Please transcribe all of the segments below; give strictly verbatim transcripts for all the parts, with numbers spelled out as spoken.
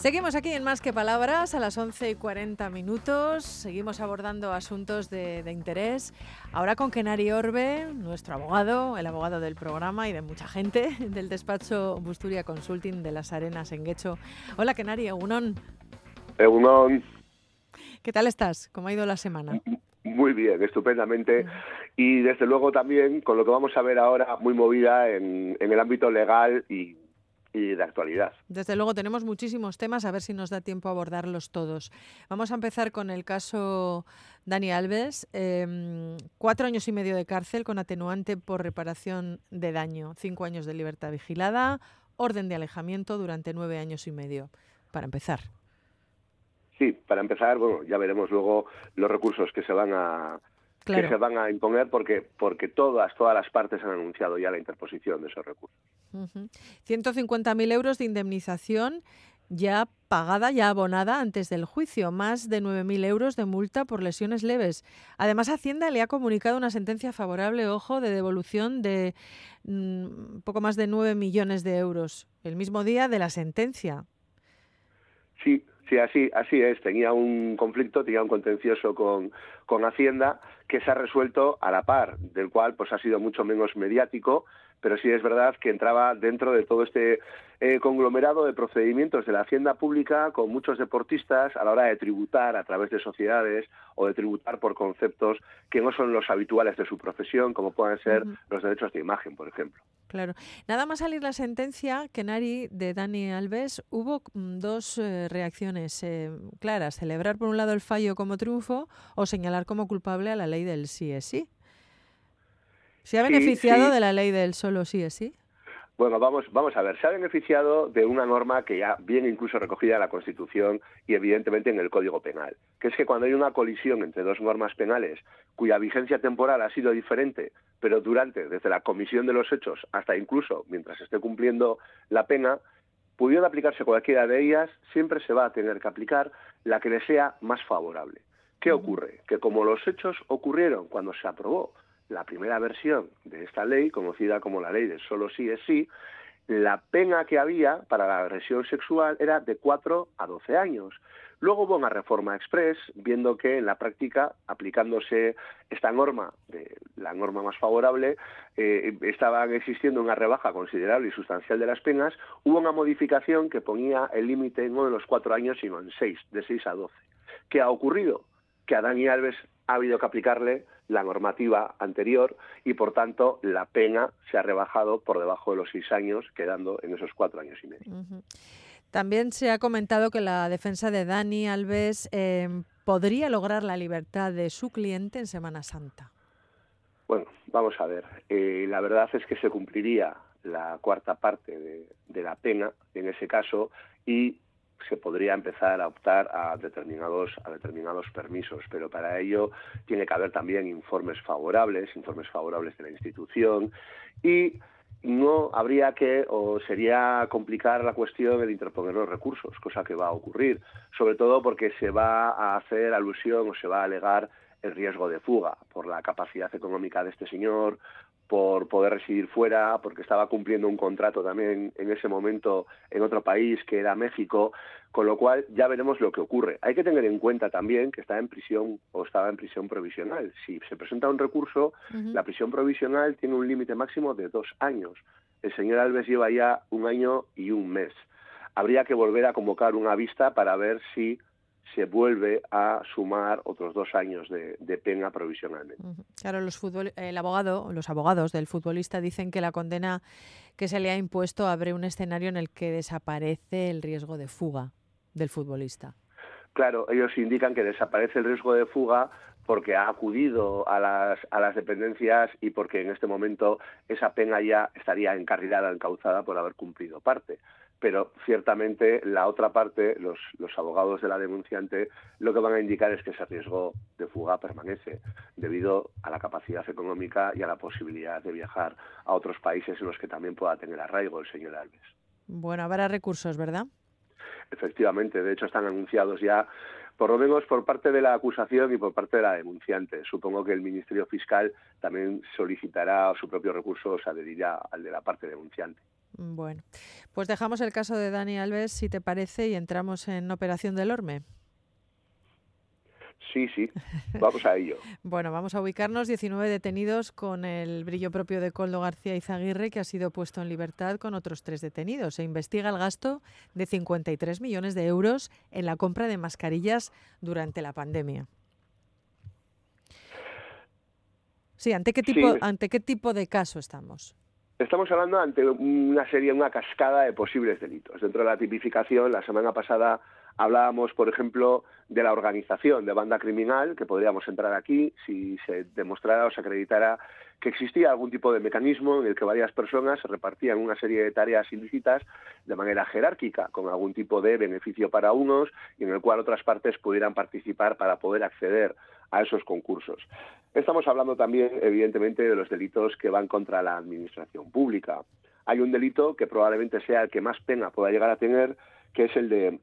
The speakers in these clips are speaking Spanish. Seguimos aquí en Más que Palabras a las once y cuarenta minutos. Seguimos abordando asuntos de, de interés. Ahora con Kenari Orbe, nuestro abogado, el abogado del programa y de mucha gente del despacho Busturia Consulting de Las Arenas en Guecho. Hola Kenari, egunon. Egunon. ¿Qué tal estás? ¿Cómo ha ido la semana? Muy bien, estupendamente. Y desde luego también con lo que vamos a ver ahora muy movida en, en el ámbito legal y y de actualidad. Desde luego tenemos muchísimos temas, a ver si nos da tiempo a abordarlos todos. Vamos a empezar con el caso Dani Alves, eh, cuatro años y medio de cárcel con atenuante por reparación de daño, cinco años de libertad vigilada, orden de alejamiento durante nueve años y medio. Para empezar. Sí, para empezar, bueno, ya veremos luego los recursos que se van a... Claro. Que se van a imponer porque porque todas todas las partes han anunciado ya la interposición de esos recursos. Uh-huh. ciento cincuenta mil euros de indemnización ya pagada, ya abonada antes del juicio, más de nueve mil euros de multa por lesiones leves. Además, Hacienda le ha comunicado una sentencia favorable, ojo, de devolución de mmm, poco más de nueve millones de euros, el mismo día de la sentencia. Sí, sí, así, así es. Tenía un conflicto, tenía un contencioso con, con Hacienda que se ha resuelto a la par, del cual pues ha sido mucho menos mediático, pero sí es verdad que entraba dentro de todo este eh, conglomerado de procedimientos de la Hacienda Pública con muchos deportistas a la hora de tributar a través de sociedades o de tributar por conceptos que no son los habituales de su profesión, como pueden ser uh-huh. los derechos de imagen, por ejemplo. Claro. Nada más salir la sentencia, Kenari, de Dani Alves, hubo dos eh, reacciones eh, claras. Celebrar, por un lado, el fallo como triunfo o señalar como culpable a la ley del sí es sí. ¿Se ha beneficiado sí, sí. de la ley del solo sí es sí? Bueno, vamos, vamos a ver. Se ha beneficiado de una norma que ya viene incluso recogida en la Constitución y evidentemente en el Código Penal, que es que cuando hay una colisión entre dos normas penales cuya vigencia temporal ha sido diferente, pero durante, desde la comisión de los hechos hasta incluso mientras esté cumpliendo la pena, pudiendo aplicarse cualquiera de ellas, siempre se va a tener que aplicar la que le sea más favorable. ¿Qué ocurre? Que como los hechos ocurrieron cuando se aprobó la primera versión de esta ley, conocida como la ley del solo sí es sí, la pena que había para la agresión sexual era de cuatro a doce años. Luego hubo una reforma express, viendo que en la práctica, aplicándose esta norma, de la norma más favorable, eh, estaban existiendo una rebaja considerable y sustancial de las penas, hubo una modificación que ponía el límite no de los cuatro años, sino en seis, de seis a doce. ¿Qué ha ocurrido? Que a Dani Alves ha habido que aplicarle la normativa anterior y, por tanto, la pena se ha rebajado por debajo de los seis años, quedando en esos cuatro años y medio. Uh-huh. También se ha comentado que la defensa de Dani Alves eh, podría lograr la libertad de su cliente en Semana Santa. Bueno, vamos a ver. Eh, la verdad es que se cumpliría la cuarta parte de, de la pena, en ese caso, y se podría empezar a optar a determinados a determinados permisos, pero para ello tiene que haber también informes favorables, informes favorables de la institución, y no habría que, o sería complicar la cuestión el interponer los recursos, cosa que va a ocurrir, sobre todo porque se va a hacer alusión o se va a alegar el riesgo de fuga por la capacidad económica de este señor, por poder residir fuera, porque estaba cumpliendo un contrato también en ese momento en otro país, que era México, con lo cual ya veremos lo que ocurre. Hay que tener en cuenta también que está en prisión o estaba en prisión provisional. Si se presenta un recurso, uh-huh. la prisión provisional tiene un límite máximo de dos años. El señor Alves lleva ya un año y un mes. Habría que volver a convocar una vista para ver si se vuelve a sumar otros dos años de, de pena provisionalmente. Claro, los futbol, el abogado, los abogados del futbolista dicen que la condena que se le ha impuesto abre un escenario en el que desaparece el riesgo de fuga del futbolista. Claro, ellos indican que desaparece el riesgo de fuga porque ha acudido a las, a las dependencias y porque en este momento esa pena ya estaría encarrilada, encauzada por haber cumplido parte. Pero ciertamente la otra parte, los, los abogados de la denunciante, lo que van a indicar es que ese riesgo de fuga permanece debido a la capacidad económica y a la posibilidad de viajar a otros países en los que también pueda tener arraigo el señor Alves. Bueno, habrá recursos, ¿verdad? Efectivamente, de hecho están anunciados ya, por lo menos por parte de la acusación y por parte de la denunciante. Supongo que el Ministerio Fiscal también solicitará su propio recurso, o se adherirá al de la parte denunciante. Bueno, pues dejamos el caso de Dani Alves, si te parece, y entramos en Operación Delorme. Sí, sí, vamos a ello. Bueno, vamos a ubicarnos. diecinueve detenidos con el brillo propio de Koldo García Izaguirre, que ha sido puesto en libertad con otros tres detenidos. Se investiga el gasto de cincuenta y tres millones de euros en la compra de mascarillas durante la pandemia. Sí, ¿ante qué tipo, sí. ¿ante qué tipo de caso estamos? Estamos hablando ante una serie, una cascada de posibles delitos. Dentro de la tipificación, la semana pasada hablábamos, por ejemplo, de la organización de banda criminal, que podríamos entrar aquí si se demostrara o se acreditara que existía algún tipo de mecanismo en el que varias personas repartían una serie de tareas ilícitas de manera jerárquica, con algún tipo de beneficio para unos y en el cual otras partes pudieran participar para poder acceder a esos concursos. Estamos hablando también, evidentemente, de los delitos que van contra la administración pública. Hay un delito que probablemente sea el que más pena pueda llegar a tener, que es el de,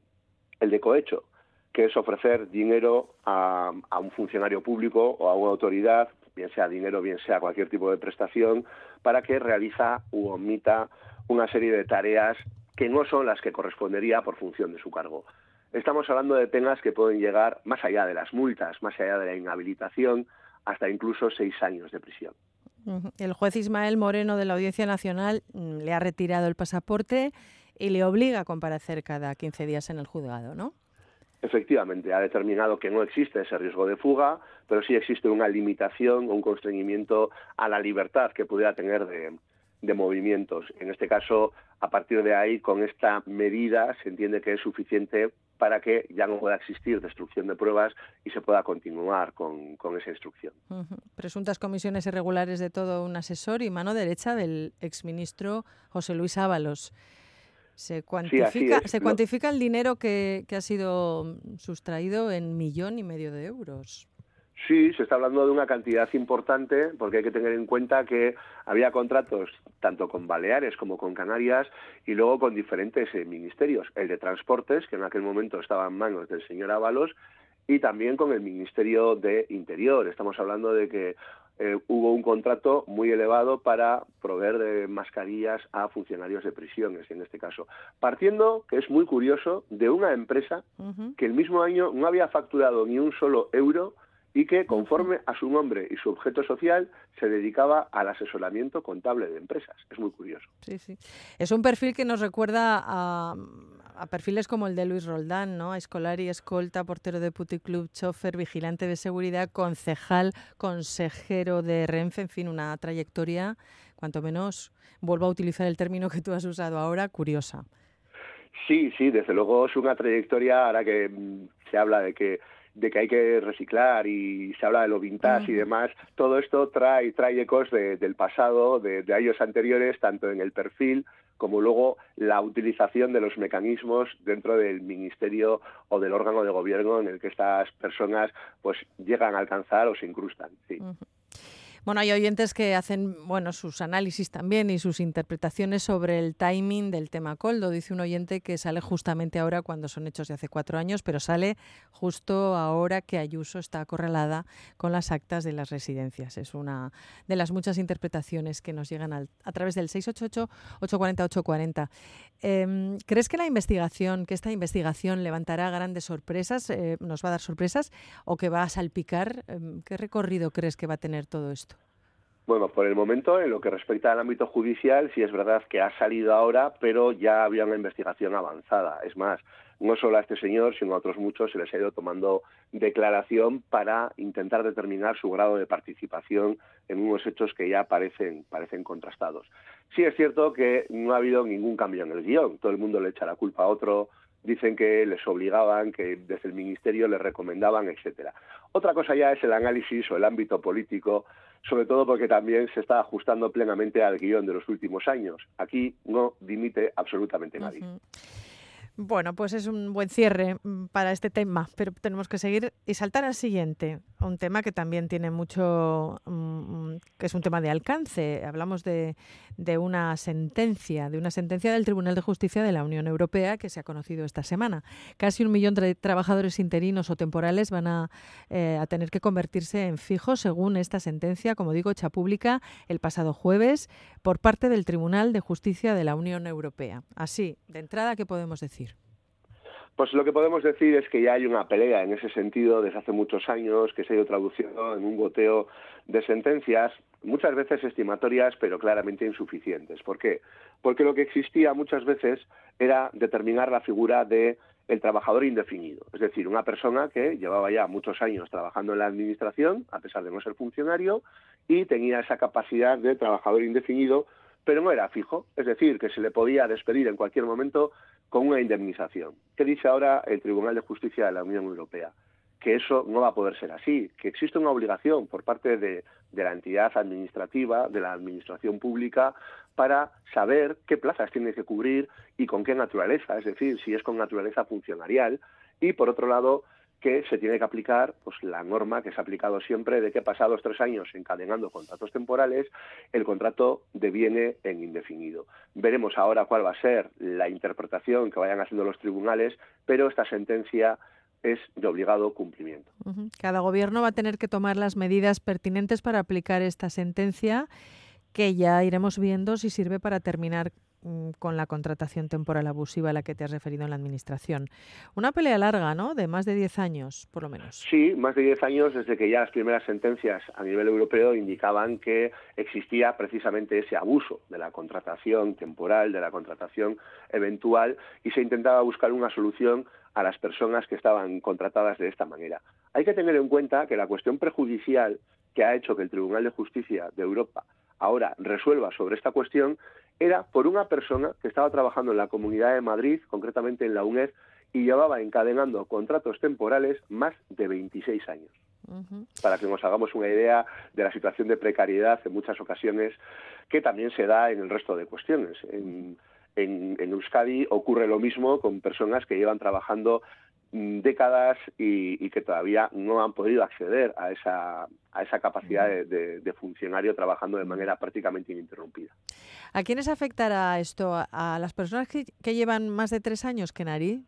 el de cohecho, que es ofrecer dinero a, a un funcionario público o a una autoridad, bien sea dinero, bien sea cualquier tipo de prestación, para que realiza u omita una serie de tareas que no son las que correspondería por función de su cargo. Estamos hablando de penas que pueden llegar más allá de las multas, más allá de la inhabilitación, hasta incluso seis años de prisión. El juez Ismael Moreno de la Audiencia Nacional le ha retirado el pasaporte y le obliga a comparecer cada quince días en el juzgado, ¿no? Efectivamente, ha determinado que no existe ese riesgo de fuga, pero sí existe una limitación o un constreñimiento a la libertad que pudiera tener de... de movimientos. En este caso, a partir de ahí, con esta medida se entiende que es suficiente para que ya no pueda existir destrucción de pruebas y se pueda continuar con, con esa instrucción. Uh-huh. Presuntas comisiones irregulares de todo un asesor y mano derecha del exministro José Luis Ábalos. ¿Se cuantifica, sí, ¿se cuantifica el dinero que, que ha sido sustraído en millón y medio de euros? Sí, se está hablando de una cantidad importante, porque hay que tener en cuenta que había contratos tanto con Baleares como con Canarias y luego con diferentes eh, ministerios. El de Transportes, que en aquel momento estaba en manos del señor Ábalos, y también con el Ministerio de Interior. Estamos hablando de que eh, hubo un contrato muy elevado para proveer de mascarillas a funcionarios de prisiones, en este caso. Partiendo, que es muy curioso, de una empresa uh-huh. que el mismo año no había facturado ni un solo euro y que, conforme a su nombre y su objeto social, se dedicaba al asesoramiento contable de empresas. Es muy curioso. Sí, sí. Es un perfil que nos recuerda a, a perfiles como el de Luis Roldán, ¿no? Escolari, escolta, portero de puticlub, chofer, vigilante de seguridad, concejal, consejero de Renfe, en fin, una trayectoria, cuanto menos, vuelvo a utilizar el término que tú has usado ahora, curiosa. Sí, sí, desde luego es una trayectoria, ahora que se habla de que de que hay que reciclar y se habla de lo vintage uh-huh. y demás, todo esto trae, trae ecos de, del pasado, de, de años anteriores, tanto en el perfil como luego la utilización de los mecanismos dentro del ministerio o del órgano de gobierno en el que estas personas pues llegan a alcanzar o se incrustan. Sí. Uh-huh. Bueno, hay oyentes que hacen bueno sus análisis también y sus interpretaciones sobre el timing del tema Koldo. Dice un oyente que sale justamente ahora cuando son hechos de hace cuatro años, pero sale justo ahora que Ayuso está acorralada con las actas de las residencias. Es una de las muchas interpretaciones que nos llegan al, a través del seis ocho ocho, ocho cuatro ocho, ocho cuatro cero. Eh, ¿Crees que la investigación, que esta investigación levantará grandes sorpresas, eh, nos va a dar sorpresas o que va a salpicar? Eh, ¿Qué recorrido crees que va a tener todo esto? Bueno, por el momento, en lo que respecta al ámbito judicial, sí es verdad que ha salido ahora, pero ya había una investigación avanzada. Es más, no solo a este señor, sino a otros muchos se les ha ido tomando declaración para intentar determinar su grado de participación en unos hechos que ya parecen, parecen contrastados. Sí es cierto que no ha habido ningún cambio en el guión. Todo el mundo le echa la culpa a otro, dicen que les obligaban, que desde el ministerio les recomendaban, etcétera. Otra cosa ya es el análisis o el ámbito político, sobre todo porque también se está ajustando plenamente al guión de los últimos años. Aquí no dimite absolutamente nadie. Uh-huh. Bueno, pues es un buen cierre para este tema, pero tenemos que seguir y saltar al siguiente, un tema que también tiene mucho, que es un tema de alcance. Hablamos de, de una sentencia, de una sentencia del Tribunal de Justicia de la Unión Europea que se ha conocido esta semana. Casi un millón de trabajadores interinos o temporales van a, eh, a tener que convertirse en fijos según esta sentencia, como digo, hecha pública el pasado jueves por parte del Tribunal de Justicia de la Unión Europea. Así, de entrada, ¿qué podemos decir? Pues lo que podemos decir es que ya hay una pelea en ese sentido desde hace muchos años que se ha ido traduciendo en un goteo de sentencias, muchas veces estimatorias, pero claramente insuficientes. ¿Por qué? Porque lo que existía muchas veces era determinar la figura de el trabajador indefinido, es decir, una persona que llevaba ya muchos años trabajando en la administración, a pesar de no ser funcionario, y tenía esa capacidad de trabajador indefinido, pero no era fijo, es decir, que se le podía despedir en cualquier momento con una indemnización. ¿Qué dice ahora el Tribunal de Justicia de la Unión Europea? Que eso no va a poder ser así, que existe una obligación por parte de, de la entidad administrativa, de la administración pública, para saber qué plazas tiene que cubrir y con qué naturaleza, es decir, si es con naturaleza funcionarial, y por otro lado que se tiene que aplicar pues la norma que se ha aplicado siempre de que pasados tres años encadenando contratos temporales, el contrato deviene en indefinido. Veremos ahora cuál va a ser la interpretación que vayan haciendo los tribunales, pero esta sentencia es de obligado cumplimiento. Cada gobierno va a tener que tomar las medidas pertinentes para aplicar esta sentencia, que ya iremos viendo si sirve para terminar con la contratación temporal abusiva a la que te has referido en la Administración. Una pelea larga, ¿no?, de más de diez años, por lo menos. Sí, más de diez años desde que ya las primeras sentencias a nivel europeo indicaban que existía precisamente ese abuso de la contratación temporal, de la contratación eventual, y se intentaba buscar una solución a las personas que estaban contratadas de esta manera. Hay que tener en cuenta que la cuestión prejudicial que ha hecho que el Tribunal de Justicia de Europa ahora resuelva sobre esta cuestión era por una persona que estaba trabajando en la Comunidad de Madrid, concretamente en la UNED, y llevaba encadenando contratos temporales más de veintiséis años. Uh-huh. Para que nos hagamos una idea de la situación de precariedad en muchas ocasiones, que también se da en el resto de cuestiones. En, en, en Euskadi ocurre lo mismo con personas que llevan trabajando décadas y, y que todavía no han podido acceder a esa, a esa capacidad de, de, de funcionario trabajando de manera prácticamente ininterrumpida. ¿A quiénes afectará esto? ¿A las personas que, que llevan más de tres años, Kenari?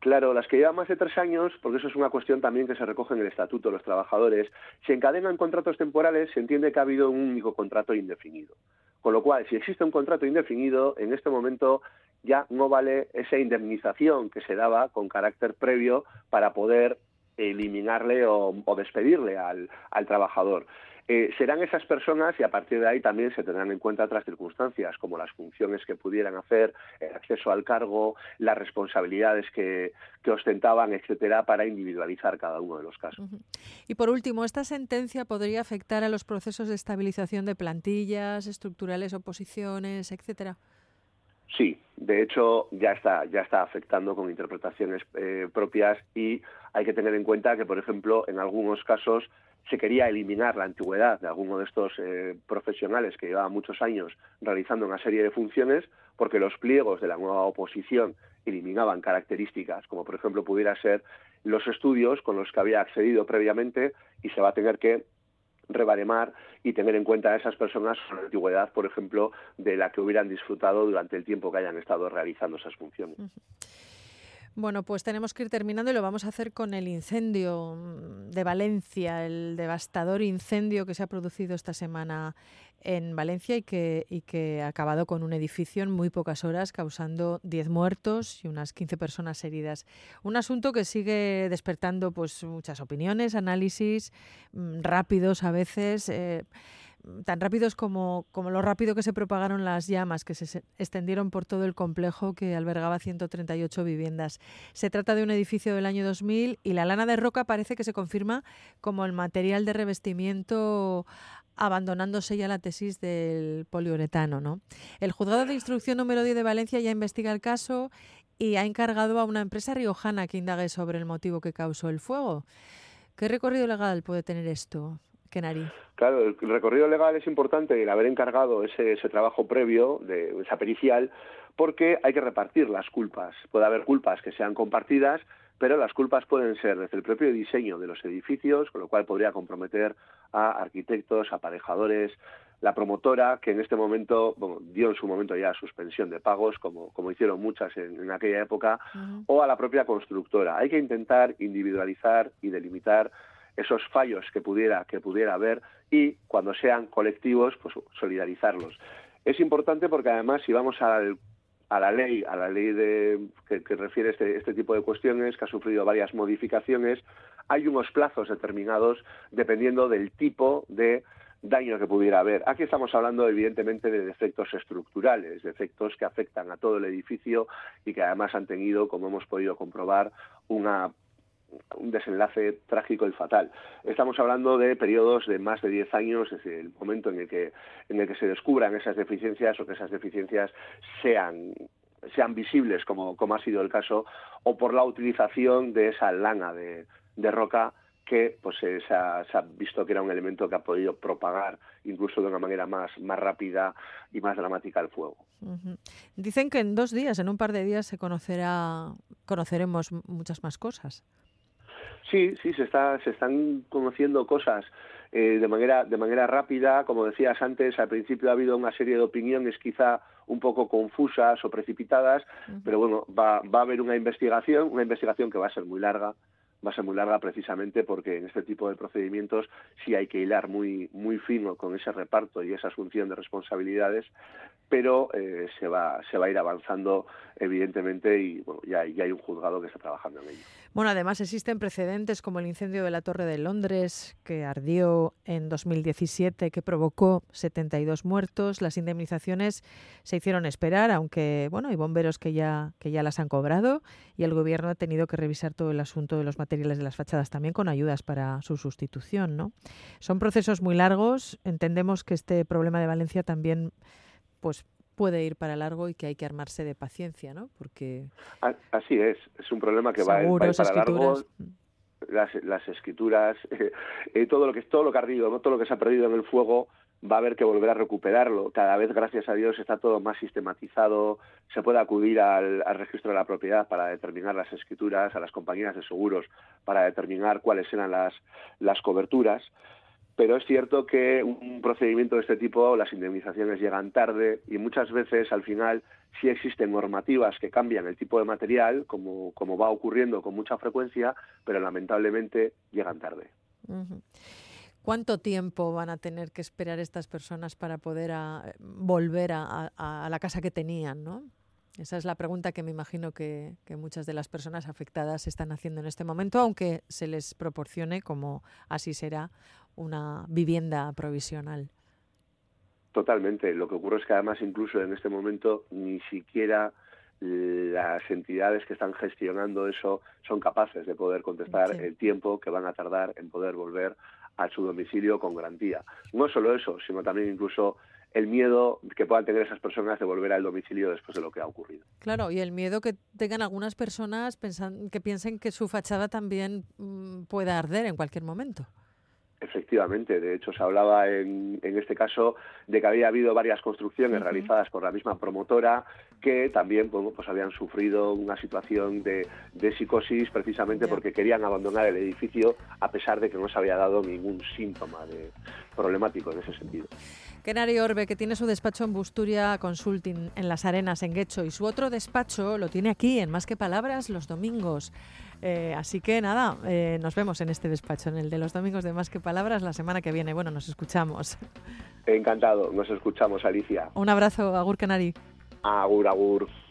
Claro, las que llevan más de tres años, porque eso es una cuestión también que se recoge en el Estatuto de los Trabajadores, se encadenan contratos temporales, se entiende que ha habido un único contrato indefinido. Con lo cual, si existe un contrato indefinido, en este momento ya no vale esa indemnización que se daba con carácter previo para poder eliminarle o, o despedirle al, al trabajador. Eh, serán esas personas, y a partir de ahí también se tendrán en cuenta otras circunstancias, como las funciones que pudieran hacer, el acceso al cargo, las responsabilidades que, que ostentaban, etcétera, para individualizar cada uno de los casos. Uh-huh. Y por último, ¿esta sentencia podría afectar a los procesos de estabilización de plantillas, estructurales, oposiciones, etcétera? Sí, de hecho ya está, ya está afectando con interpretaciones eh, propias, y hay que tener en cuenta que, por ejemplo, en algunos casos se quería eliminar la antigüedad de alguno de estos eh, profesionales que llevaban muchos años realizando una serie de funciones, porque los pliegos de la nueva oposición eliminaban características, como por ejemplo pudiera ser los estudios con los que había accedido previamente, y se va a tener que rebaremar y tener en cuenta a esas personas con antigüedad, por ejemplo, de la que hubieran disfrutado durante el tiempo que hayan estado realizando esas funciones. Bueno, pues tenemos que ir terminando, y lo vamos a hacer con el incendio de Valencia, el devastador incendio que se ha producido esta semana en Valencia y que, y que ha acabado con un edificio en muy pocas horas, causando diez muertos y unas quince personas heridas. Un asunto que sigue despertando pues muchas opiniones, análisis rápidos a veces, eh, tan rápidos como, como lo rápido que se propagaron las llamas, que se extendieron por todo el complejo que albergaba ciento treinta y ocho viviendas. Se trata de un edificio del año dos mil, y la lana de roca parece que se confirma como el material de revestimiento, abandonándose ya la tesis del poliuretano, ¿no? El juzgado de instrucción número diez de Valencia ya investiga el caso y ha encargado a una empresa riojana que indague sobre el motivo que causó el fuego. ¿Qué recorrido legal puede tener esto, Kenari. Claro, el recorrido legal es importante y el haber encargado ese, ese trabajo previo, de, esa pericial, porque hay que repartir las culpas. Puede haber culpas que sean compartidas, pero las culpas pueden ser desde el propio diseño de los edificios, con lo cual podría comprometer a arquitectos, aparejadores, la promotora, que en este momento, bueno, dio en su momento ya suspensión de pagos, como, como hicieron muchas en, en aquella época, uh-huh. o a la propia constructora. Hay que intentar individualizar y delimitar esos fallos que pudiera, que pudiera haber y, cuando sean colectivos, pues solidarizarlos. Es importante porque, además, si vamos al a la ley, a la ley de, que, que refiere este, este tipo de cuestiones, que ha sufrido varias modificaciones, hay unos plazos determinados dependiendo del tipo de daño que pudiera haber. Aquí estamos hablando, evidentemente, de defectos estructurales, defectos que afectan a todo el edificio y que además han tenido, como hemos podido comprobar, una un desenlace trágico y fatal. Estamos hablando de periodos de más de diez años, desde el momento en el que en el que se descubran esas deficiencias o que esas deficiencias sean sean visibles, como, como ha sido el caso, o por la utilización de esa lana de, de roca que pues se ha, se ha visto que era un elemento que ha podido propagar incluso de una manera más, más rápida y más dramática el fuego. Uh-huh. Dicen que en dos días, en un par de días, se conocerá conoceremos muchas más cosas. Sí, sí, se está, se están conociendo cosas eh, de manera de manera rápida. Como decías antes, al principio ha habido una serie de opiniones quizá un poco confusas o precipitadas, uh-huh. pero bueno, va, va a haber una investigación, una investigación que va a ser muy larga, va a ser muy larga precisamente porque en este tipo de procedimientos sí hay que hilar muy muy fino con ese reparto y esa asunción de responsabilidades, pero eh, se va se va a ir avanzando, evidentemente, y bueno, ya, ya hay un juzgado que está trabajando en ello. Bueno, además existen precedentes como el incendio de la Torre de Londres, que ardió en dos mil diecisiete, que provocó setenta y dos muertos. Las indemnizaciones se hicieron esperar, aunque bueno, hay bomberos que ya que ya las han cobrado, y el gobierno ha tenido que revisar todo el asunto de los materiales materiales de las fachadas también, con ayudas para su sustitución, ¿no? Son procesos muy largos. Entendemos que este problema de Valencia también pues puede ir para largo y que hay que armarse de paciencia, ¿no? Porque así es, es un problema que seguros, va a ir para largo. Las, las escrituras, eh, eh, todo lo que todo lo que ha ardido, ¿no? Todo lo que se ha perdido en el fuego va a haber que volver a recuperarlo. Cada vez, gracias a Dios, está todo más sistematizado, se puede acudir al, al registro de la propiedad para determinar las escrituras, a las compañías de seguros para determinar cuáles eran las, las coberturas, pero es cierto que un procedimiento de este tipo, las indemnizaciones llegan tarde y muchas veces, al final, sí existen normativas que cambian el tipo de material, como, como va ocurriendo con mucha frecuencia, pero lamentablemente llegan tarde. Uh-huh. ¿Cuánto tiempo van a tener que esperar estas personas para poder a, volver a, a, a la casa que tenían, ¿no? Esa es la pregunta que me imagino que, que muchas de las personas afectadas están haciendo en este momento, aunque se les proporcione, como así será, una vivienda provisional. Totalmente. Lo que ocurre es que, además, incluso en este momento, ni siquiera las entidades que están gestionando eso son capaces de poder contestar, sí, el tiempo que van a tardar en poder volver a su domicilio con garantía. No solo eso, sino también incluso el miedo que puedan tener esas personas de volver al domicilio después de lo que ha ocurrido. Claro, y el miedo que tengan algunas personas pensan, que piensen que su fachada también mmm, pueda arder en cualquier momento. Efectivamente, de hecho se hablaba en, en este caso de que había habido varias construcciones, uh-huh, realizadas por la misma promotora que también, bueno, pues habían sufrido una situación de, de psicosis precisamente, yeah, porque querían abandonar el edificio a pesar de que no se había dado ningún síntoma de problemático en ese sentido. Kenari Orbe, que tiene su despacho en Busturia Consulting, en Las Arenas, en Guecho, y su otro despacho lo tiene aquí, en Más que Palabras, los domingos. Eh, así que nada, eh, nos vemos en este despacho, en el de los domingos de Más que Palabras, la semana que viene. Bueno, nos escuchamos. Encantado, nos escuchamos, Alicia. Un abrazo, agur, Kenari. Agur, agur.